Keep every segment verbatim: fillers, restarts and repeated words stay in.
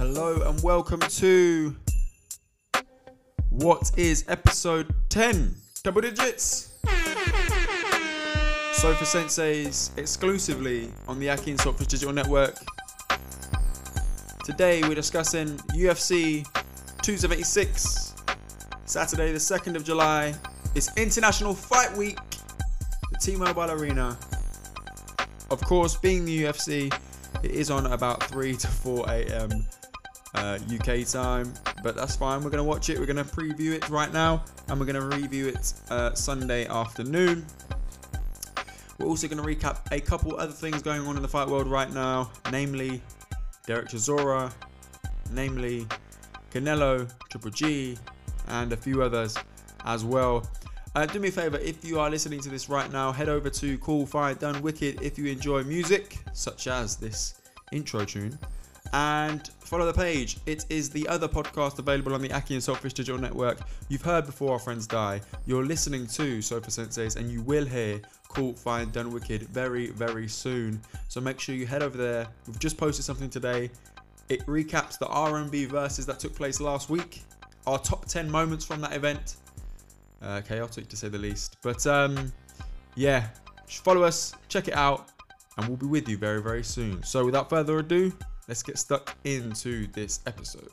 Hello and welcome to what is episode ten, double digits, Sofa Sensei's exclusively on the Akhi and Saltfish Digital Network. Today we're discussing U F C two seventy-six. Saturday the second of July, it's International Fight Week, the T-Mobile Arena. Of course, being the U F C, it is on at about three to four a m uh, U K time, but that's fine. We're going to watch it, we're going to preview it right now, and we're going to review it uh, Sunday afternoon. We're also going to recap a couple other things going on in the fight world right now, namely Derek Chisora, namely Canelo, Triple G, and a few others as well. Uh, do me a favour, if you are listening to this right now, head over to Cool Fight Done Wicked if you enjoy music, such as this intro tune, and follow the page. It is the other podcast available on the Akhi and Saltfish Digital Network. You've heard Before Our Friends Die, you're listening to Sofa Senseis, and you will hear Cool Fight Done Wicked very, very soon. So make sure you head over there. We've just posted something today. It recaps the R and B verses that took place last week, our top ten moments from that event. Uh, chaotic to say the least, but um, yeah, follow us, check it out, and we'll be with you very, very soon. So without further ado, let's get stuck into this episode.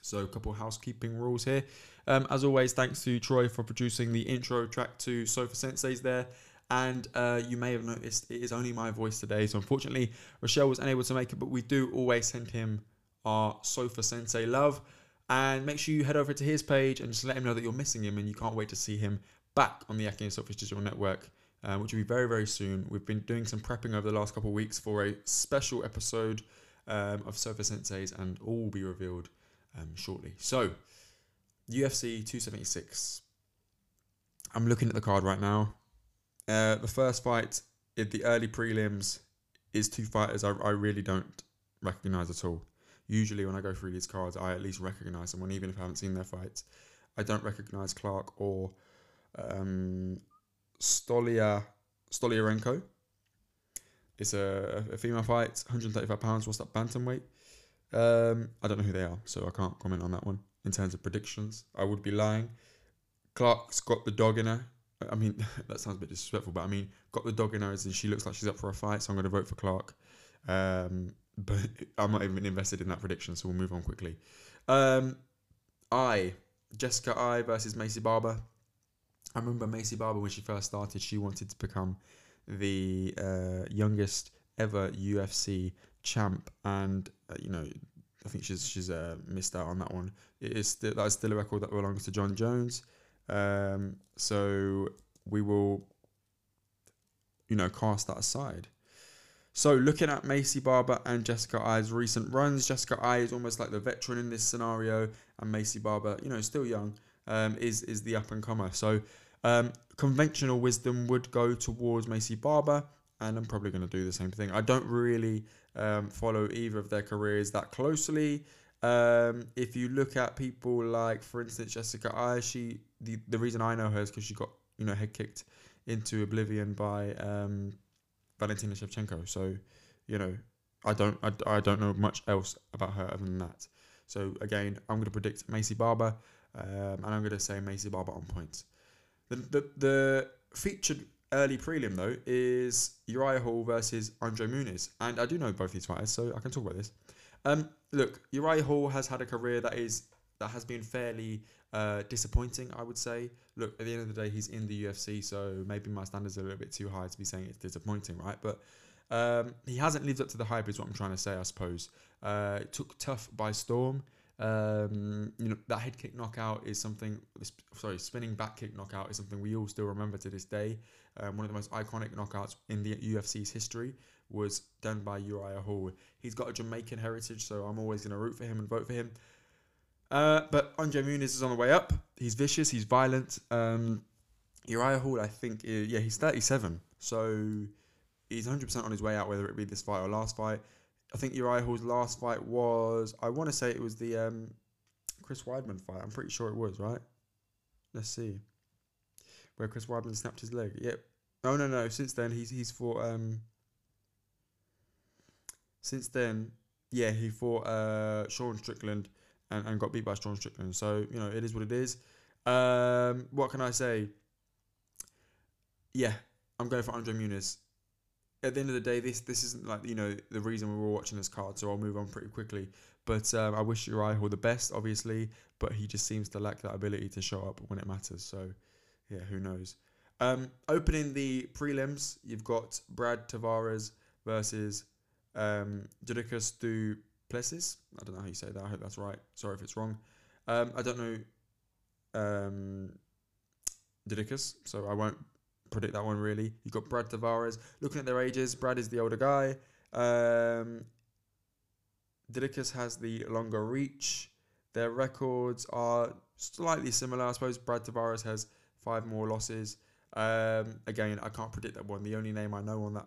So a couple of housekeeping rules here. Um, as always, thanks to Troy for producing the intro track to Sofa Sensei's there, and uh, you may have noticed it is only my voice today, so unfortunately Rochelle was unable to make it, but we do always send him our Sofa Sensei love. And make sure you head over to his page and just let him know that you're missing him and you can't wait to see him back on the Akhi and Saltfish Digital Network, uh, which will be very, very soon. We've been doing some prepping over the last couple of weeks for a special episode um, of Sofa Sensei's, and all will be revealed um, shortly. So, U F C two seventy-six. I'm looking at the card right now. Uh, the first fight in the early prelims is two fighters I, I really don't recognise at all. Usually when I go through these cards, I at least recognise someone, even if I haven't seen their fights. I don't recognise Clark or um, Stolia, Stoliarenko. It's a, a female fight, one hundred thirty-five pounds, what's that, bantamweight? Um, I don't know who they are, so I can't comment on that one. In terms of predictions, I would be lying. Clark's got the dog in her. I mean, that sounds a bit disrespectful, but I mean, got the dog in her, and she looks like she's up for a fight, so I'm going to vote for Clark. Um... But I'm not even invested in that prediction, so we'll move on quickly. Um, I, Jessica Eye versus Maycee Barber. I remember Maycee Barber, when she first started, she wanted to become the uh, youngest ever U F C champ. And, uh, you know, I think she's she's uh, missed out on that one. It is st- that is still a record that belongs to John Jones. Um, so we will, you know, cast that aside. So looking at Maycee Barber and Jessica Eye's recent runs, Jessica Eye is almost like the veteran in this scenario, and Maycee Barber, you know, still young, um, is is the up and comer. So um, conventional wisdom would go towards Maycee Barber, and I'm probably going to do the same thing. I don't really um, follow either of their careers that closely. Um, if you look at people like, for instance, Jessica Eye, she the, the reason I know her is because she got, you know, head kicked into oblivion by Um, Valentina Shevchenko. So, you know, I don't I, I don't know much else about her other than that. So again, I'm going to predict Maycee Barber, um, and I'm going to say Maycee Barber on points. The, the the featured early prelim though is Uriah Hall versus Andre Muniz, and I do know both these fighters, so I can talk about this. Um, look, Uriah Hall has had a career that is that has been fairly uh, disappointing, I would say. Look, at the end of the day, he's in the U F C, so maybe my standards are a little bit too high to be saying it's disappointing, right? But um, he hasn't lived up to the hype is what I'm trying to say, I suppose. Uh, it took Tough by storm. Um, you know, that head kick knockout is something, sorry, spinning back kick knockout is something we all still remember to this day. Um, one of the most iconic knockouts in the U F C's history was done by Uriah Hall. He's got a Jamaican heritage, so I'm always going to root for him and vote for him. Uh, but Andre Muniz is on the way up. He's vicious. He's violent. Um, Uriah Hall, I think, is, yeah, he's thirty-seven. So he's one hundred percent on his way out, whether it be this fight or last fight. I think Uriah Hall's last fight was, I want to say it was the um, Chris Weidman fight. I'm pretty sure it was, right? Let's see. Where Chris Weidman snapped his leg. Yep. Oh, no, no. Since then, he's he's fought... Um, since then, yeah, he fought uh, Sean Strickland and, and got beat by Sean Strickland. So, you know, it is what it is. Um, what can I say? Yeah, I'm going for Andre Muniz. At the end of the day, this this isn't like, you know, the reason we were watching this card, so I'll move on pretty quickly. But um, I wish Uriah Hall the best, obviously, but he just seems to lack that ability to show up when it matters. So, yeah, who knows? Um, opening the prelims, you've got Brad Tavares versus um, Didicus Du Plessis. I don't know how you say that. I hope that's right. Sorry if it's wrong. Um, I don't know um, Didicus, so I won't predict that one really. You've got Brad Tavares. Looking at their ages, Brad is the older guy. Um, Didicus has the longer reach. Their records are slightly similar. I suppose Brad Tavares has five more losses. Um, again, I can't predict that one. The only name I know on that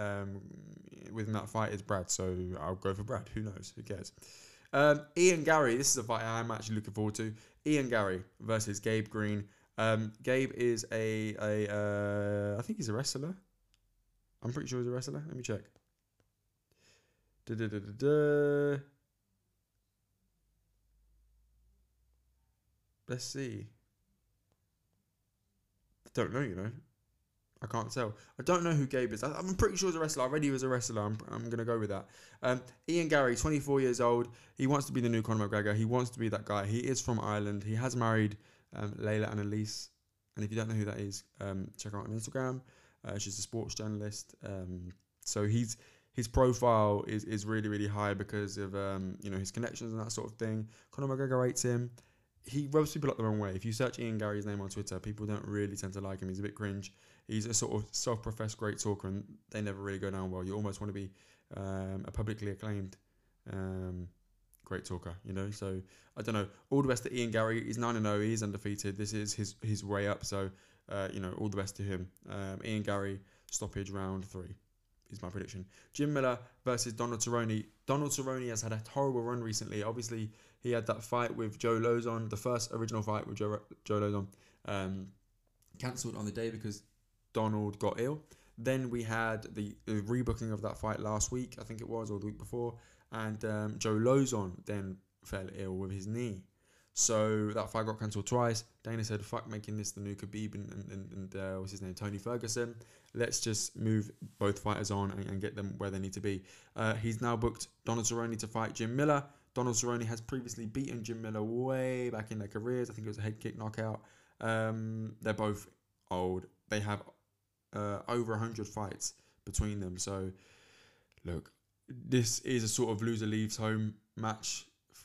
um, within that fight is Brad, so I'll go for Brad. Who knows? Who cares? Um, Ian Garry. This is a fight I'm actually looking forward to. Ian Garry versus Gabe Green. Um, Gabe is a, a uh, I think he's a wrestler. I'm pretty sure he's a wrestler. Let me check. Da, da, da, da, da. Let's see. I don't know, you know. I can't tell. I don't know who Gabe is. I, I'm pretty sure he's a wrestler. I read he was a wrestler. I'm, I'm going to go with that. Um, Ian Garry, twenty-four years old. He wants to be the new Conor McGregor. He wants to be that guy. He is from Ireland. He has married Um, Layla and Elise, and if you don't know who that is, um, check her out on Instagram. Uh, she's a sports journalist. Um, so he's his profile is is really really high because of um, you know, his connections and that sort of thing. Conor McGregor hates him. He rubs people up the wrong way. If you search Ian Garry's name on Twitter, people don't really tend to like him. He's a bit cringe. He's a sort of self-professed great talker, and they never really go down well. You almost want to be um, a publicly acclaimed Um, great talker, you know. So I don't know. All the best to Ian Garry. He's nine and oh. He's undefeated. This is his his way up. So uh, you know, all the best to him. Um, Ian Garry, stoppage round three is my prediction. Jim Miller versus Donald Cerrone. Donald Cerrone has had a horrible run recently. Obviously, he had that fight with Joe Lozon, the first original fight with Joe Joe Lozon, um, cancelled on the day because Donald got ill. Then we had the, the rebooking of that fight last week, I think it was, or the week before. And um, Joe Lozon then fell ill with his knee. So that fight got cancelled twice. Dana said, fuck making this the new Khabib and, and, and uh, what's his name, Tony Ferguson. Let's just move both fighters on and, and get them where they need to be. Uh, he's now booked Donald Cerrone to fight Jim Miller. Donald Cerrone has previously beaten Jim Miller way back in their careers. I think it was a head kick knockout. Um, they're both old. They have uh, over one hundred fights between them. So, look, this is a sort of loser leaves home match,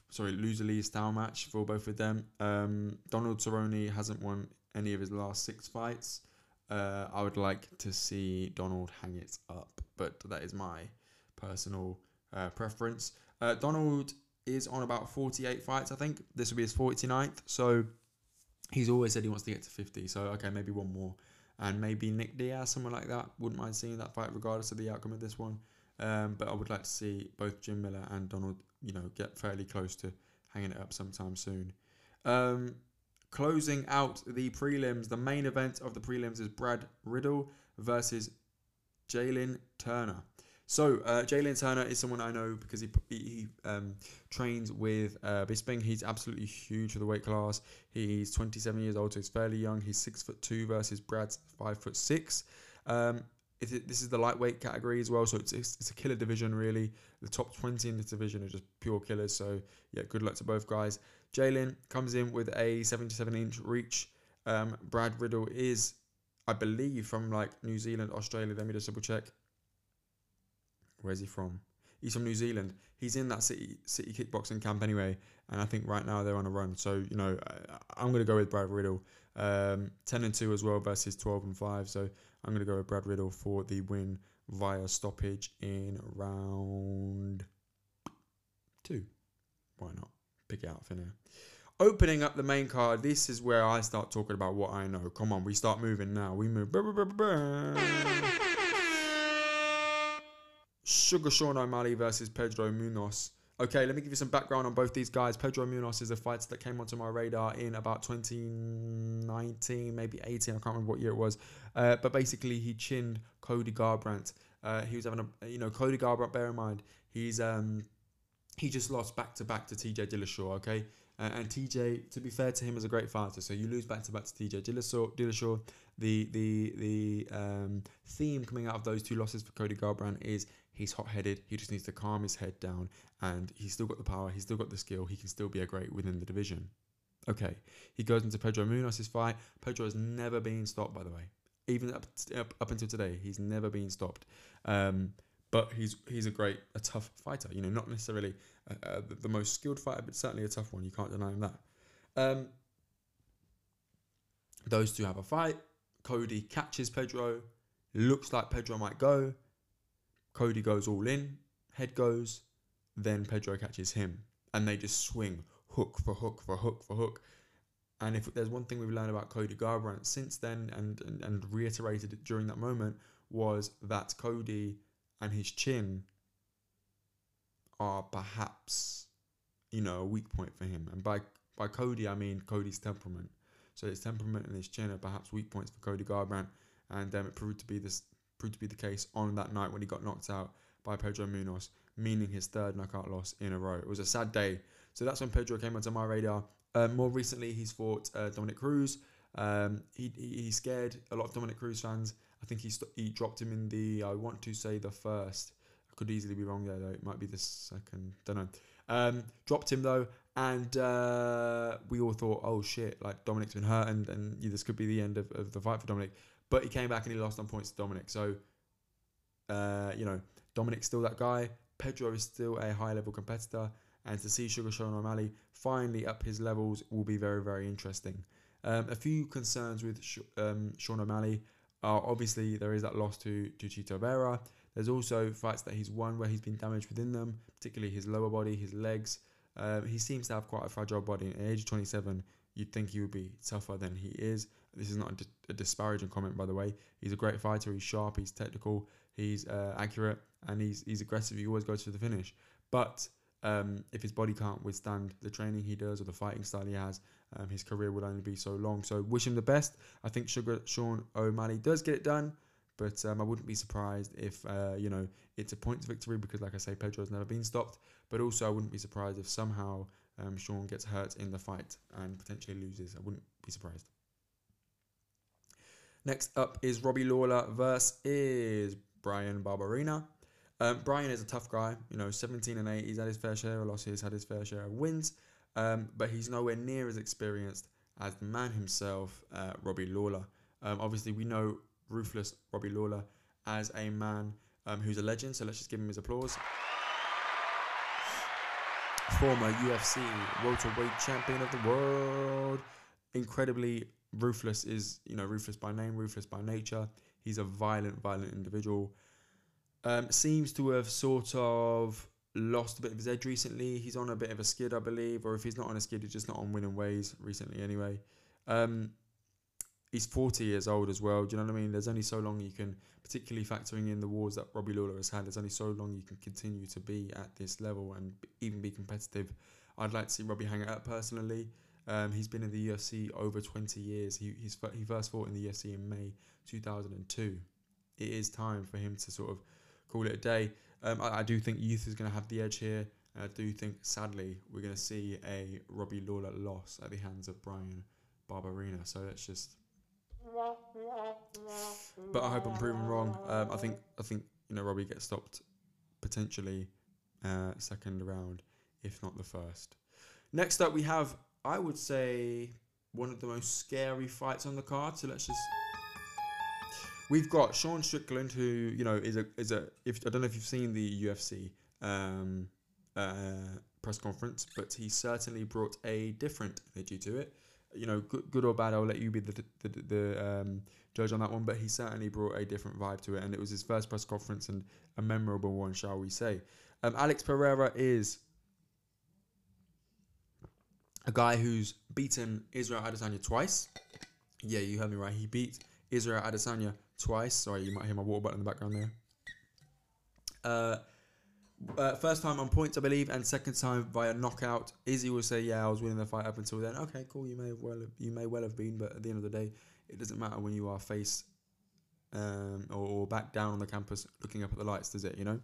sorry, loser leaves town match for both of them. Um, Donald Cerrone hasn't won any of his last six fights. Uh, I would like to see Donald hang it up, but that is my personal uh, preference. Uh, Donald is on about forty-eight fights, I think. This will be his forty-ninth, so he's always said he wants to get to fifty, so okay, maybe one more. And maybe Nick Diaz, someone like that. Wouldn't mind seeing that fight regardless of the outcome of this one. Um, but I would like to see both Jim Miller and Donald, you know, get fairly close to hanging it up sometime soon. Um, closing out the prelims, the main event of the prelims is Brad Riddle versus Jalen Turner. So uh, Jalen Turner is someone I know because he he um, trains with uh, Bisping. He's absolutely huge for the weight class. He's twenty-seven years old, so he's fairly young. He's six foot two versus Brad's five foot six. Um, This is the lightweight category as well, so it's, it's it's a killer division, really. The top twenty in this division are just pure killers, so yeah, good luck to both guys. Jalen comes in with a seventy-seven inch reach. Um, Brad Riddle is, I believe, from like New Zealand, Australia. Let me just double check. Where's he from? He's from New Zealand. He's in that city city kickboxing camp anyway, and I think right now they're on a run. So, you know, I, I'm going to go with Brad Riddle. Um, ten and two as well versus twelve and five. So I'm going to go with Brad Riddle for the win via stoppage in round two. Why not? Pick it out for now. Opening up the main card. This is where I start talking about what I know. Come on, we start moving now. We move. Sugar Sean O'Malley versus Pedro Munhoz. Okay, let me give you some background on both these guys. Pedro Munhoz is a fighter that came onto my radar in about twenty nineteen, maybe eighteen. I can't remember what year it was. Uh, but basically, he chinned Cody Garbrandt Uh, he was having a, you know, Cody Garbrandt, bear in mind, he's um, he just lost back to back to T J Dillashaw, okay? Uh, and T J, to be fair to him, is a great fighter. So you lose back to back to T J Dillashaw. Dillashaw. The the the um, theme coming out of those two losses for Cody Garbrandt is he's hot headed. He just needs to calm his head down, and he's still got the power. He's still got the skill. He can still be a great within the division. Okay, he goes into Pedro Munhoz's fight. Pedro has never been stopped, by the way. Even up up, up until today, he's never been stopped. Um, but he's he's a great, a tough fighter. You know, not necessarily uh, the, the most skilled fighter, but certainly a tough one. You can't deny him that. Um, those two have a fight. Cody catches Pedro. Looks like Pedro might go. Cody goes all in. Head goes. Then Pedro catches him. And they just swing hook for hook for hook for hook. And if there's one thing we've learned about Cody Garbrandt since then, and, and, and reiterated it during that moment, was that Cody and his chin are perhaps, you know, a weak point for him. And by, by Cody, I mean Cody's temperament. So his temperament and his chin are perhaps weak points for Cody Garbrandt, and um, it proved to be this proved to be the case on that night when he got knocked out by Pedro Munhoz, meaning his third knockout loss in a row. It was a sad day. So that's when Pedro came onto my radar. Uh, more recently, he's fought uh, Dominic Cruz. Um, he, he he scared a lot of Dominic Cruz fans. I think he st he dropped him in the, I want to say the first. I could easily be wrong there though. It might be the second. Don't know. Um, dropped him though, and uh, we all thought, oh shit, like Dominic's been hurt, and, and yeah, this could be the end of, of the fight for Dominic. But he came back and he lost on points to Dominic. So, uh, you know, Dominic's still that guy. Pedro is still a high-level competitor. And to see Sugar Sean O'Malley finally up his levels will be very, very interesting. Um, a few concerns with Sh um, Sean O'Malley are obviously there is that loss to, to Chito Vera. There's also fights that he's won where he's been damaged within them, particularly his lower body, his legs. Um, he seems to have quite a fragile body. At the age of twenty-seven, you'd think he would be tougher than he is. This is not a, dis a disparaging comment, by the way. He's a great fighter. He's sharp. He's technical. He's uh, accurate. And he's, he's aggressive. He always goes for the finish. But Um, if his body can't withstand the training he does or the fighting style he has, um, his career would only be so long. So wish him the best. I think Sugar Sean O'Malley does get it done, but um, I wouldn't be surprised if, uh, you know, it's a points victory because, like I say, Pedro's never been stopped. But also I wouldn't be surprised if somehow um, Sean gets hurt in the fight and potentially loses. I wouldn't be surprised. Next up is Robbie Lawler versus Bryan Barberena. Um, Bryan is a tough guy, you know, seventeen and eight. He's had his fair share of losses, had his fair share of wins, um, but he's nowhere near as experienced as the man himself, uh, Robbie Lawler. Um, obviously, we know ruthless Robbie Lawler as a man um, who's a legend, so let's just give him his applause. Former U F C welterweight champion of the world. Incredibly ruthless is, you know, ruthless by name, ruthless by nature. He's a violent, violent individual. Um, seems to have sort of lost a bit of his edge recently. He's on a bit of a skid, I believe, or if he's not on a skid, he's just not on winning ways recently anyway. Um, he's forty years old as well. Do you know what I mean? There's only so long you can, particularly factoring in the wars that Robbie Lawler has had, there's only so long you can continue to be at this level and even be competitive. I'd like to see Robbie hang it up personally. Um, he's been in the U F C over twenty years. He, he's, he first fought in the U F C in May two thousand two. It is time for him to sort of call it a day. Um, I, I do think youth is going to have the edge here. And I do think, sadly, we're going to see a Robbie Lawler loss at the hands of Bryan Barberena. So let's just. But I hope I'm proven wrong. Um, I think I think you know Robbie gets stopped, potentially, uh, second round, if not the first. Next up, we have, I would say, one of the most scary fights on the card. So let's just. We've got Sean Strickland, who, you know, is a is a. If, I don't know if you've seen the U F C um, uh, press conference, but he certainly brought a different energy to it. You know, good, good or bad, I'll let you be the the, the um, judge on that one. But he certainly brought a different vibe to it, and it was his first press conference and a memorable one, shall we say? Um, Alex Pereira is a guy who's beaten Israel Adesanya twice. Yeah, you heard me right. He beat Israel Adesanya twice. Sorry, you might hear my water bottle in the background there. Uh, uh, first time on points, I believe, and second time via knockout. Izzy will say, "Yeah, I was winning the fight up until then." Okay, cool. You may have well, have, you may well have been, but at the end of the day, it doesn't matter when you are face um, or, or back down on the campus looking up at the lights, does it, you know?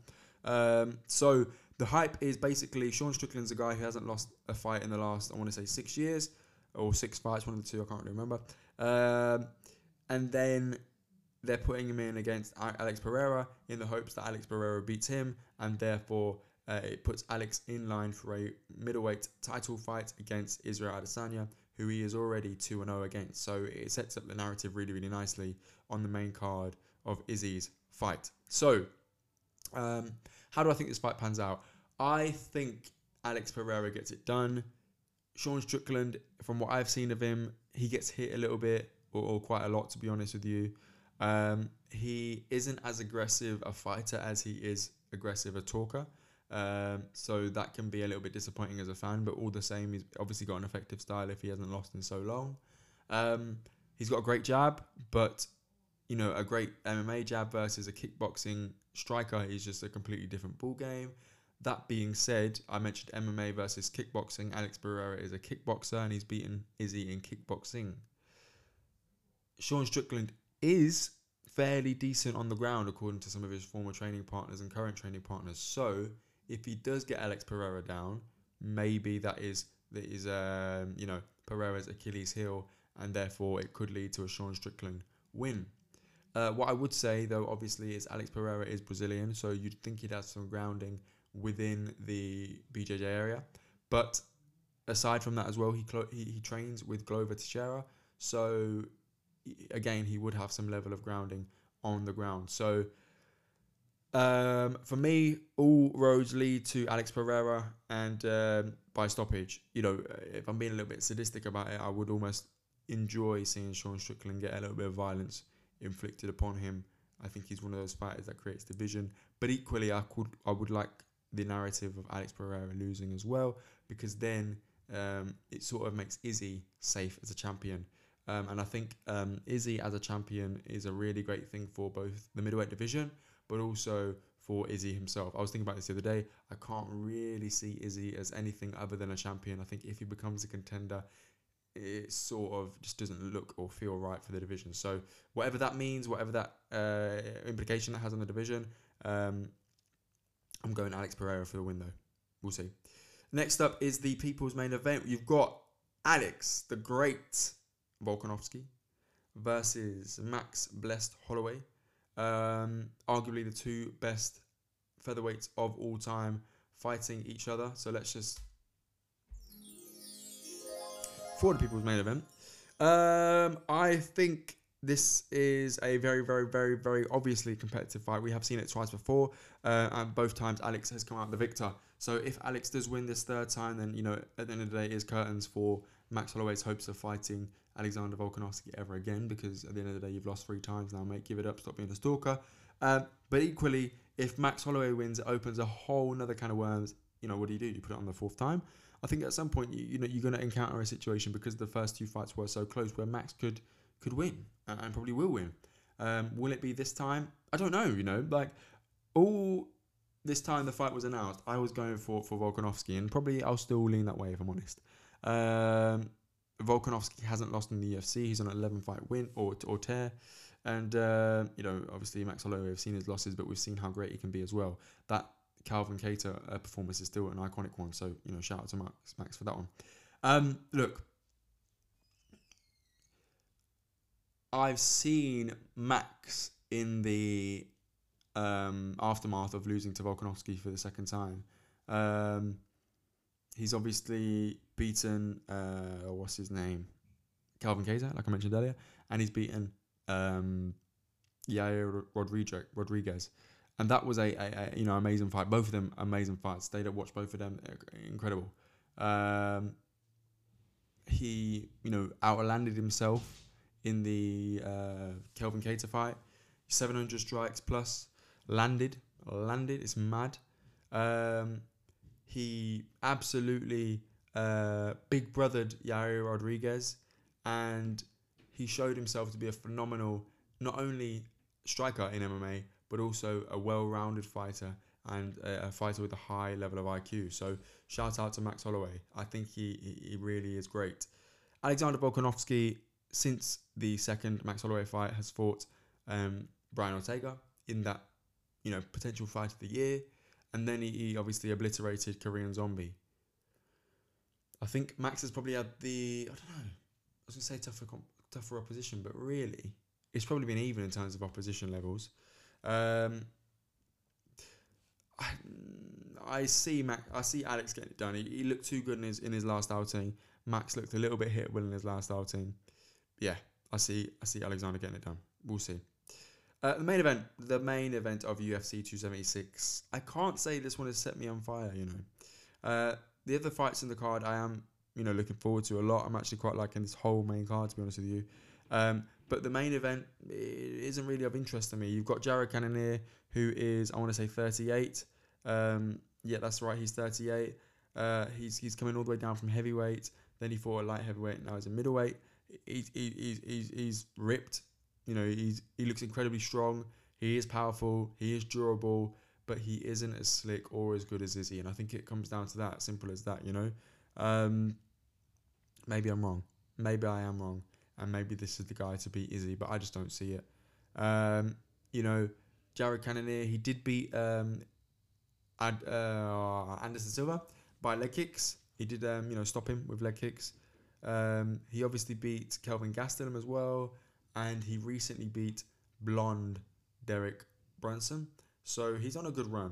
Um, so the hype is basically Sean Strickland's a guy who hasn't lost a fight in the last, I want to say, six years or six fights, one of the two, I can't really remember. Um, and then they're putting him in against Alex Pereira in the hopes that Alex Pereira beats him, and therefore uh, it puts Alex in line for a middleweight title fight against Israel Adesanya, who he is already two and oh against. So it sets up the narrative really, really nicely on the main card of Izzy's fight. So um, how do I think this fight pans out? I think Alex Pereira gets it done. Sean Strickland, from what I've seen of him, he gets hit a little bit, or, or quite a lot, to be honest with you. Um, he isn't as aggressive a fighter as he is aggressive a talker. Um, so that can be a little bit disappointing as a fan, but all the same, he's obviously got an effective style if he hasn't lost in so long. Um, he's got a great jab, but, you know, a great M M A jab versus a kickboxing striker is just a completely different ball game. That being said, I mentioned M M A versus kickboxing. Alex Pereira is a kickboxer, and he's beaten Izzy in kickboxing. Sean Strickland is fairly decent on the ground, according to some of his former training partners and current training partners. So if he does get Alex Pereira down, maybe that is that is um, you know, Pereira's Achilles heel, and therefore it could lead to a Sean Strickland win. Uh, what I would say, though, obviously, is Alex Pereira is Brazilian, so you'd think he'd have some grounding within the B J J area. But aside from that as well, he he, he trains with Glover Teixeira, so again, he would have some level of grounding on the ground. So um, for me, all roads lead to Alex Pereira, and um, by stoppage. You know, if I'm being a little bit sadistic about it, I would almost enjoy seeing Sean Strickland get a little bit of violence inflicted upon him. I think he's one of those fighters that creates division. But equally, I could I would like the narrative of Alex Pereira losing as well, because then um, it sort of makes Izzy safe as a champion. Um, and I think um, Izzy as a champion is a really great thing for both the middleweight division, but also for Izzy himself. I was thinking about this the other day. I can't really see Izzy as anything other than a champion. I think if he becomes a contender, it sort of just doesn't look or feel right for the division. So whatever that means, whatever that uh, implication that has on the division, um, I'm going Alex Pereira for the win, though. We'll see. Next up is the people's main event. You've got Alex the Great Volkanovski versus Max Blessed Holloway, um, arguably the two best featherweights of all time fighting each other. So let's just for the people's main event. Um, I think this is a very, very, very, very obviously competitive fight. We have seen it twice before, uh, and both times Alex has come out the victor. So if Alex does win this third time, then, you know, at the end of the day, it is curtains for Max Holloway's hopes of fighting Alexander Volkanovski ever again, because at the end of the day, you've lost three times now, mate. Give it up. Stop being a stalker. Um, but equally, if Max Holloway wins, it opens a whole nother can of worms. You know, what do you do? Do you put it on the fourth time? I think at some point, you, you know, you're going to encounter a situation, because the first two fights were so close, where Max could could win and, and probably will win. Um, will it be this time? I don't know, you know. Like, all this time the fight was announced, I was going for, for Volkanovski, and probably I'll still lean that way if I'm honest. Um, Volkanovski hasn't lost in the U F C. He's on an eleven fight win or, or tear. And, uh, you know, obviously Max Holloway, we've seen his losses, but we've seen how great he can be as well. That Calvin Cater uh, performance is still an iconic one. So, you know, shout out to Max, Max for that one. Um, look, I've seen Max in the um, aftermath of losing to Volkanovski for the second time. Um, he's obviously beaten, uh, what's his name? Calvin Cater, like I mentioned earlier. And he's beaten um, Yair Rodriguez. And that was a, a, a you know, amazing fight. Both of them amazing fights. Stayed up, watched both of them. Incredible. Um, he, you know, outlanded himself in the uh, Calvin Cater fight. seven hundred strikes plus. Landed. Landed. It's mad. Um, he absolutely uh, big-brothered Yair Rodriguez. And he showed himself to be a phenomenal, not only striker in M M A, but also a well-rounded fighter, and a, a fighter with a high level of I Q. So shout out to Max Holloway. I think he, he really is great. Alexander Volkanovski, since the second Max Holloway fight, has fought um, Brian Ortega in that, you know, potential fight of the year. And then he, he obviously obliterated Korean Zombie. I think Max has probably had the, I don't know, I was going to say tougher, tougher opposition, but really, it's probably been even in terms of opposition levels. Um, I, I see Max, I see Alex getting it done. He, he looked too good in his in his last outing. Max looked a little bit hit well in his last outing. Yeah, I see I see Alexander getting it done. We'll see. Uh, the main event, the main event of U F C two seventy-six. I can't say this one has set me on fire. You know, uh, the other fights in the card, I am you know looking forward to a lot. I'm actually quite liking this whole main card, to be honest with you. Um, but the main event isn't really of interest to me. You've got Jared Cannonier, who is, I want to say, thirty-eight. Um, yeah, that's right. He's thirty-eight. Uh, he's he's coming all the way down from heavyweight. Then he fought a light heavyweight. Now he's a middleweight. He's he, he's he's he's ripped. You know, he's he looks incredibly strong. He is powerful. He is durable. But he isn't as slick or as good as Izzy. And I think it comes down to that. Simple as that. You know. Um, maybe I'm wrong. Maybe I am wrong. And maybe this is the guy to beat Izzy, but I just don't see it. Um, you know, Jared Cannonier, he did beat um, Ad, uh, Anderson Silva by leg kicks. He did, um, you know, stop him with leg kicks. Um, he obviously beat Kelvin Gastelum as well. And he recently beat blonde Derek Brunson. So he's on a good run.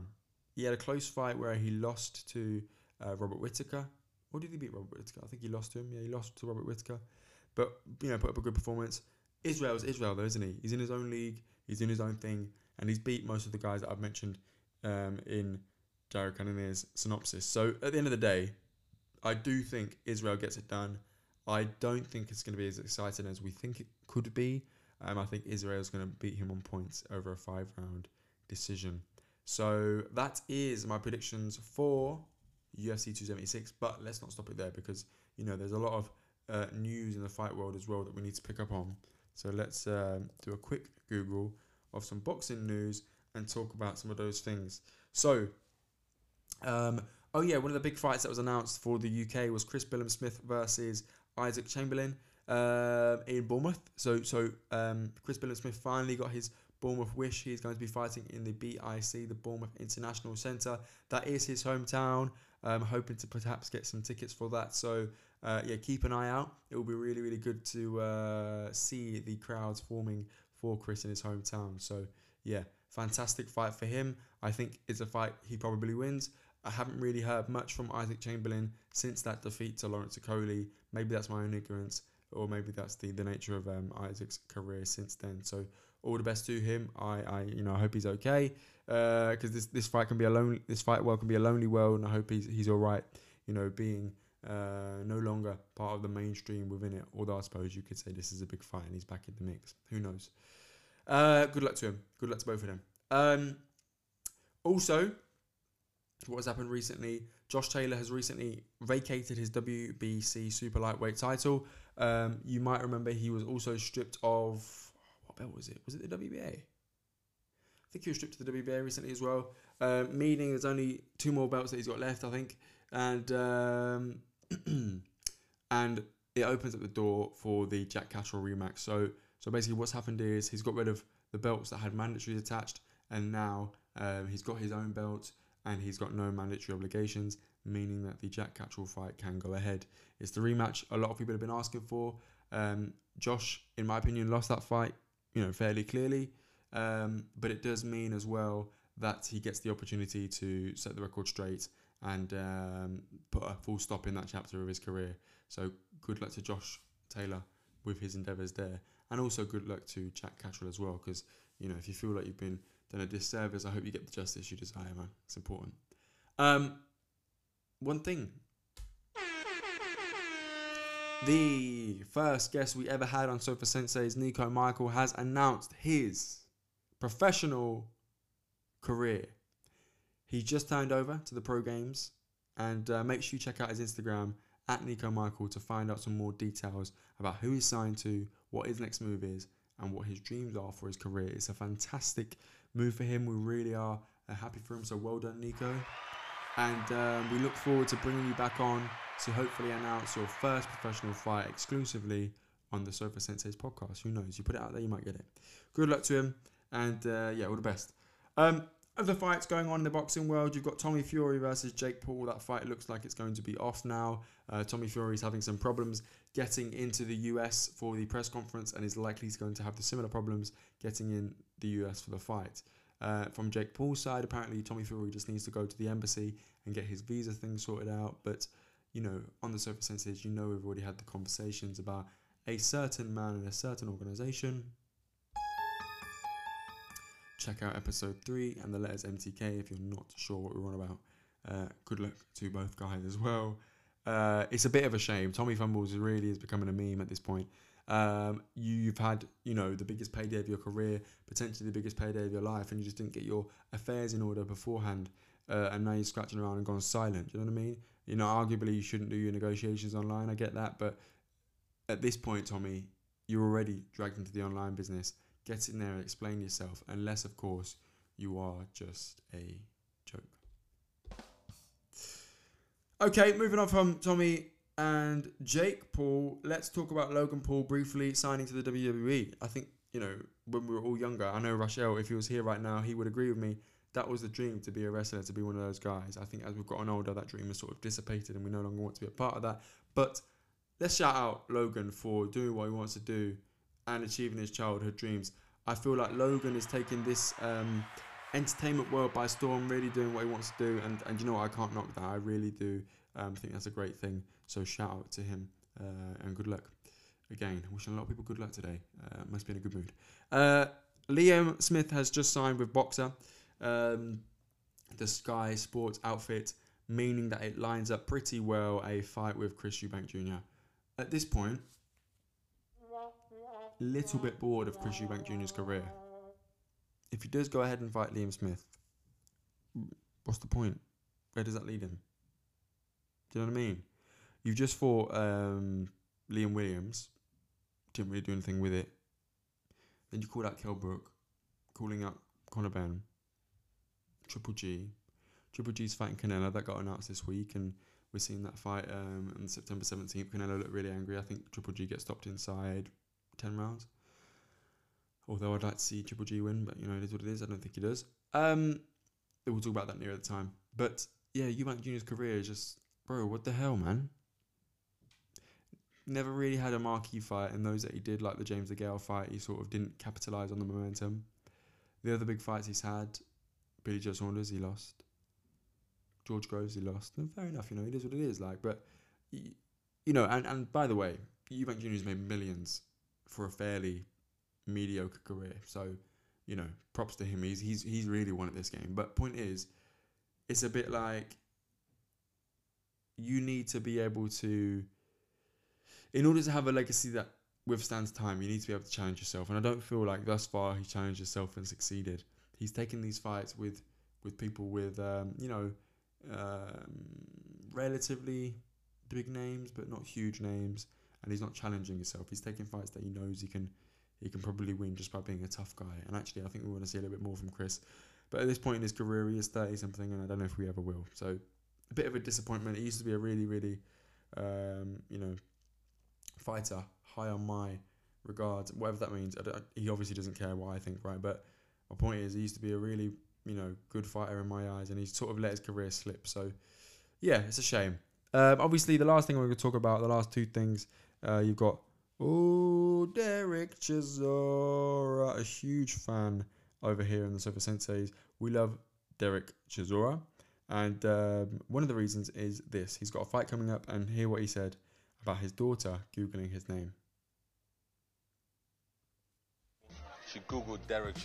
He had a close fight where he lost to uh, Robert Whittaker. Or did he beat Robert Whittaker? I think he lost to him. Yeah, he lost to Robert Whittaker. But, you know, put up a good performance. Israel's Israel, though, isn't he? He's in his own league. He's in his own thing. And he's beat most of the guys that I've mentioned um, in Jared Cannonier's synopsis. So, at the end of the day, I do think Israel gets it done. I don't think it's going to be as exciting as we think it could be. Um, I think Israel's going to beat him on points over a five round decision. So, that is my predictions for U F C two seventy-six. But let's not stop it there because, you know, there's a lot of Uh, news in the fight world as well that we need to pick up on. So let's um, do a quick Google of some boxing news and talk about some of those things. So, um, oh yeah, one of the big fights that was announced for the U K was Chris Billum-Smith versus Isaac Chamberlain uh, in Bournemouth. So, so um, Chris Billum-Smith finally got his Bournemouth wish. He's going to be fighting in the B I C, the Bournemouth International Centre. That is his hometown. Um, hoping to perhaps get some tickets for that. So, Uh, yeah, keep an eye out. It will be really, really good to uh, see the crowds forming for Chris in his hometown. So, yeah, fantastic fight for him. I think it's a fight he probably wins. I haven't really heard much from Isaac Chamberlain since that defeat to Lawrence Okoli. Maybe that's my own ignorance, or maybe that's the, the nature of um, Isaac's career since then. So, all the best to him. I, I you know, I hope he's okay because uh, this this fight can be a lonely this fight well can be a lonely world, and I hope he's he's all right. You know, being Uh, no longer part of the mainstream within it. Although I suppose you could say this is a big fight and he's back in the mix. Who knows? Uh, good luck to him. Good luck to both of them. Um, also, what has happened recently, Josh Taylor has recently vacated his W B C super lightweight title. Um, you might remember he was also stripped of, what belt was it? Was it the W B A? I think he was stripped to the W B A recently as well. Uh, meaning there's only two more belts that he's got left, I think. And um, and it opens up the door for the Jack Catterall rematch. So so basically, what's happened is he's got rid of the belts that had mandatories attached, and now um, he's got his own belt and he's got no mandatory obligations, meaning that the Jack Catterall fight can go ahead. It's the rematch a lot of people have been asking for. Um, Josh, in my opinion, lost that fight, you know, fairly clearly, um, but it does mean as well that he gets the opportunity to set the record straight and um, put a full stop in that chapter of his career. So good luck to Josh Taylor with his endeavours there. And also good luck to Jack Catterall as well, because, you know, if you feel like you've been done a disservice, I hope you get the justice you desire, man. It's important. Um, one thing. The first guest we ever had on Sofa Sensei's, Nico Michael, has announced his professional career. He just turned over to the pro games, and uh, make sure you check out his Instagram at Nico Michael to find out some more details about who he's signed to, what his next move is, and what his dreams are for his career. It's a fantastic move for him. We really are uh, happy for him. So well done, Nico. And um, we look forward to bringing you back on to hopefully announce your first professional fight exclusively on the Sofa Sensei's podcast. Who knows? You put it out there, you might get it. Good luck to him. And uh, yeah, all the best. Um, other fights going on in the boxing world, you've got Tommy Fury versus Jake Paul. That fight looks like it's going to be off now. Uh, Tommy Fury's having some problems getting into the U S for the press conference and is likely going to have the similar problems getting in the U S for the fight. Uh, from Jake Paul's side, apparently Tommy Fury just needs to go to the embassy and get his visa thing sorted out. But, you know, on the surface senses, you know, we've already had the conversations about a certain man in a certain organisation. Check out episode three and the letters M T K if you're not sure what we're on about. Uh, good luck to both guys as well. Uh, it's a bit of a shame. Tommy Fumbles really is becoming a meme at this point. Um, you've had, you know, the biggest payday of your career, potentially the biggest payday of your life, and you just didn't get your affairs in order beforehand. Uh, and now you're scratching around and gone silent. Do you know what I mean? You know, arguably you shouldn't do your negotiations online. I get that. But at this point, Tommy, you're already dragged into the online business. Get in there and explain yourself, unless, of course, you are just a joke. Okay, moving on from Tommy and Jake Paul, let's talk about Logan Paul briefly signing to the W W E. I think, you know, when we were all younger, I know Rachel, if he was here right now, he would agree with me. That was the dream, to be a wrestler, to be one of those guys. I think as we've gotten older, that dream has sort of dissipated and we no longer want to be a part of that. But let's shout out Logan for doing what he wants to do and achieving his childhood dreams. I feel like Logan is taking this um, entertainment world by storm, really doing what he wants to do, and, and you know what, I can't knock that, I really do. Um, I think that's a great thing, so shout out to him, uh, and good luck. Again, wishing a lot of people good luck today, uh, must be in a good mood. Uh, Liam Smith has just signed with Boxer, um, the Sky Sports outfit, meaning that it lines up pretty well a fight with Chris Eubank Junior At this point, little bit bored of Chris Eubank Junior's career. If he does go ahead and fight Liam Smith, what's the point? Where does that lead him? Do you know what I mean? You've just fought um, Liam Williams, didn't really do anything with it. Then you called out Kell Brook, calling out Conor Ben, Triple G. Triple G's fighting Canelo, that got announced this week, and we're seeing that fight um, on September seventeenth. Canelo looked really angry. I think Triple G gets stopped inside ten rounds. Although I'd like to see Triple G win, but you know, it is what it is. I don't think he does. Um, we'll talk about that nearer the time. But yeah, Eubank Junior's career is just, bro, what the hell, man? Never really had a marquee fight, and those that he did, like the James DeGale fight, he sort of didn't capitalise on the momentum. The other big fights he's had, Billy Joe Saunders, he lost. George Groves, he lost. And fair enough, you know, it is what it is. Like, but, you know, and, and by the way, Eubank Junior's made millions for a fairly mediocre career. So, you know, props to him. He's he's he's really won at this game. But point is, it's a bit like you need to be able to, in order to have a legacy that withstands time, you need to be able to challenge yourself. And I don't feel like thus far he challenged himself and succeeded. He's taken these fights with with people with, um, you know, um, relatively big names, but not huge names. And he's not challenging himself. He's taking fights that he knows he can he can probably win just by being a tough guy. And actually, I think we want to see a little bit more from Chris. But at this point in his career, he is thirty-something, and I don't know if we ever will. So, a bit of a disappointment. He used to be a really, really, um, you know, fighter, high on my regards, whatever that means. I don't, he obviously doesn't care what I think, right? But my point is, he used to be a really, you know, good fighter in my eyes, and he's sort of let his career slip. So, yeah, it's a shame. Um, obviously, the last thing we're going to talk about, the last two things, Uh, you've got, oh, Derek Chisora, a huge fan over here in the Sofa Senseis. We love Derek Chisora. And um, one of the reasons is this. He's got a fight coming up, and hear what he said about his daughter Googling his name. She Googled Derek.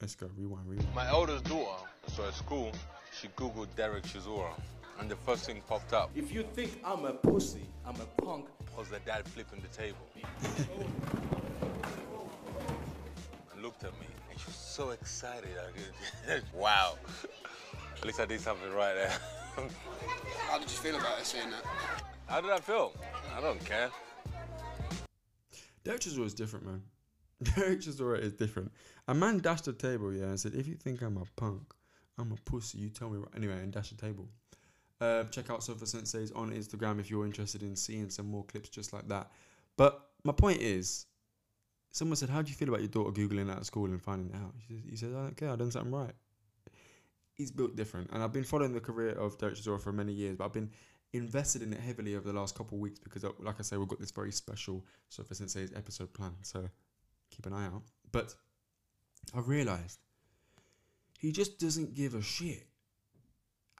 Let's go, rewind, rewind. My oldest daughter, so at school, she Googled Derek Chisora. And the first thing popped up. If you think I'm a pussy, I'm a punk. Was the dad flipping the table? And looked at me, and she was so excited. Wow. At least I did something right there. How did you feel about her saying that? How did I feel? I don't care. Derek Chisora is different, man. Derek Chisora is different. A man dashed the table, yeah, and said, if you think I'm a punk, I'm a pussy, you tell me right. Anyway, and dashed the table. Uh, check out Sofa Senseis on Instagram if you're interested in seeing some more clips just like that. But my point is, someone said, how do you feel about your daughter Googling that at school and finding it out? She says, he said, I don't care, I've done something right. He's built different. And I've been following the career of Derek Chisora for many years, but I've been invested in it heavily over the last couple of weeks because, like I say, we've got this very special Sofa Sensei's episode planned, so keep an eye out. But I realised he just doesn't give a shit.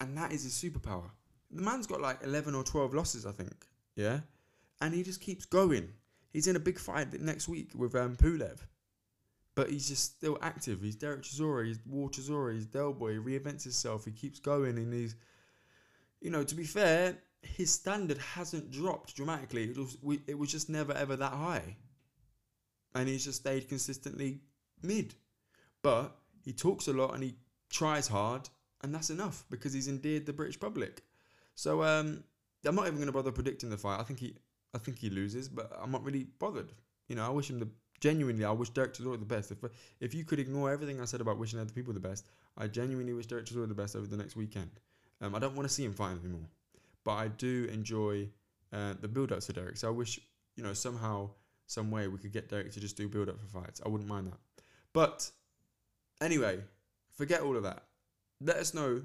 And that is his superpower. The man's got like eleven or twelve losses, I think. Yeah? And he just keeps going. He's in a big fight next week with um, Pulev. But he's just still active. He's Derek Chisora. He's War Chisora. He's Del Boy. He reinvents himself. He keeps going. And he's, you know, to be fair, his standard hasn't dropped dramatically. It was, we, it was just never, ever that high. And he's just stayed consistently mid. But he talks a lot and he tries hard. And that's enough because he's endeared the British public. So um, I'm not even going to bother predicting the fight. I think he, I think he loses, but I'm not really bothered. You know, I wish him the genuinely. I wish Derek Chisora the best. If if you could ignore everything I said about wishing other people the best, I genuinely wish Derek Chisora the best over the next weekend. Um, I don't want to see him fight anymore, but I do enjoy uh, the build-ups for Derek. So I wish, you know, somehow, some way, we could get Derek to just do build-up for fights. I wouldn't mind that. But anyway, forget all of that. Let us know.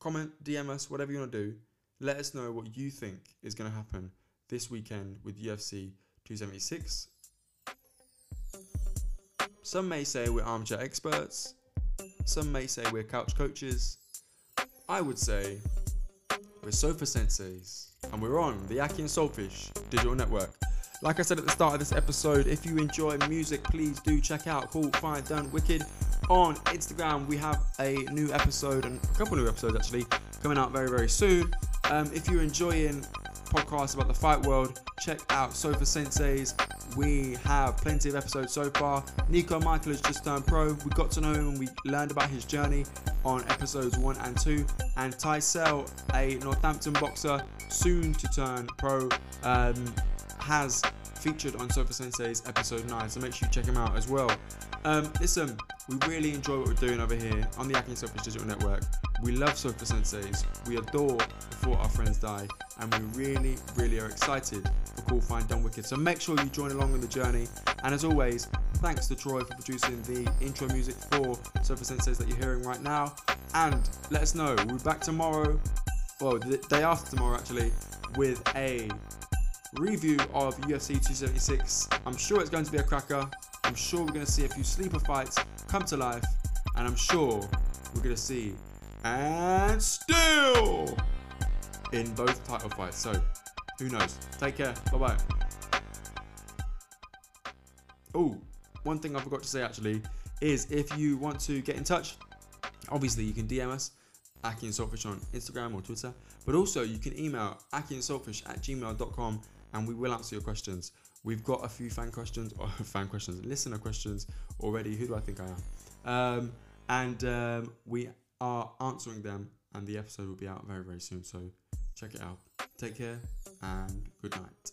Comment, D M us, whatever you want to do. Let us know what you think is going to happen this weekend with U F C two seventy-six. Some may say we're armchair experts. Some may say we're couch coaches. I would say we're sofa senseis. And we're on the Akhi and Saltfish Digital Network. Like I said at the start of this episode, if you enjoy music, please do check out Cool Fight Done Wicked. On Instagram, we have a new episode, and a couple new episodes actually, coming out very, very soon. Um, if you're enjoying podcasts about the fight world, check out Sofa Senseis. We have plenty of episodes so far. Nico Michael has just turned pro. We got to know him and we learned about his journey on episodes one and two. And Tysell, a Northampton boxer, soon to turn pro, um, has featured on Sofa Sensei's episode nine, so make sure you check him out as well. Um, listen, we really enjoy what we're doing over here on the Akhi and Saltfish Digital Network. We love Sofa Senseis, we adore Before Our Friends Die, and we really, really are excited for Cool Fight Done Wicked. So make sure you join along on the journey. And as always, thanks to Troy for producing the intro music for Sofa Senseis that you're hearing right now. And let us know, we'll be back tomorrow, well, the day after tomorrow actually, with a review of U F C two seventy-six. I'm sure it's going to be a cracker. I'm sure we're going to see a few sleeper fights come to life, and I'm sure we're going to see and still in both title fights. So who knows? Take care. Bye bye. Oh, one thing I forgot to say actually is if you want to get in touch, obviously you can D M us, Akhi and Saltfish, on Instagram or Twitter, but also you can email akhi and saltfish at gmail dot com. And we will answer your questions. We've got a few fan questions, or fan questions, listener questions already. Who do I think I am? Um, and um, we are answering them, and the episode will be out very, very soon. So check it out. Take care and good night.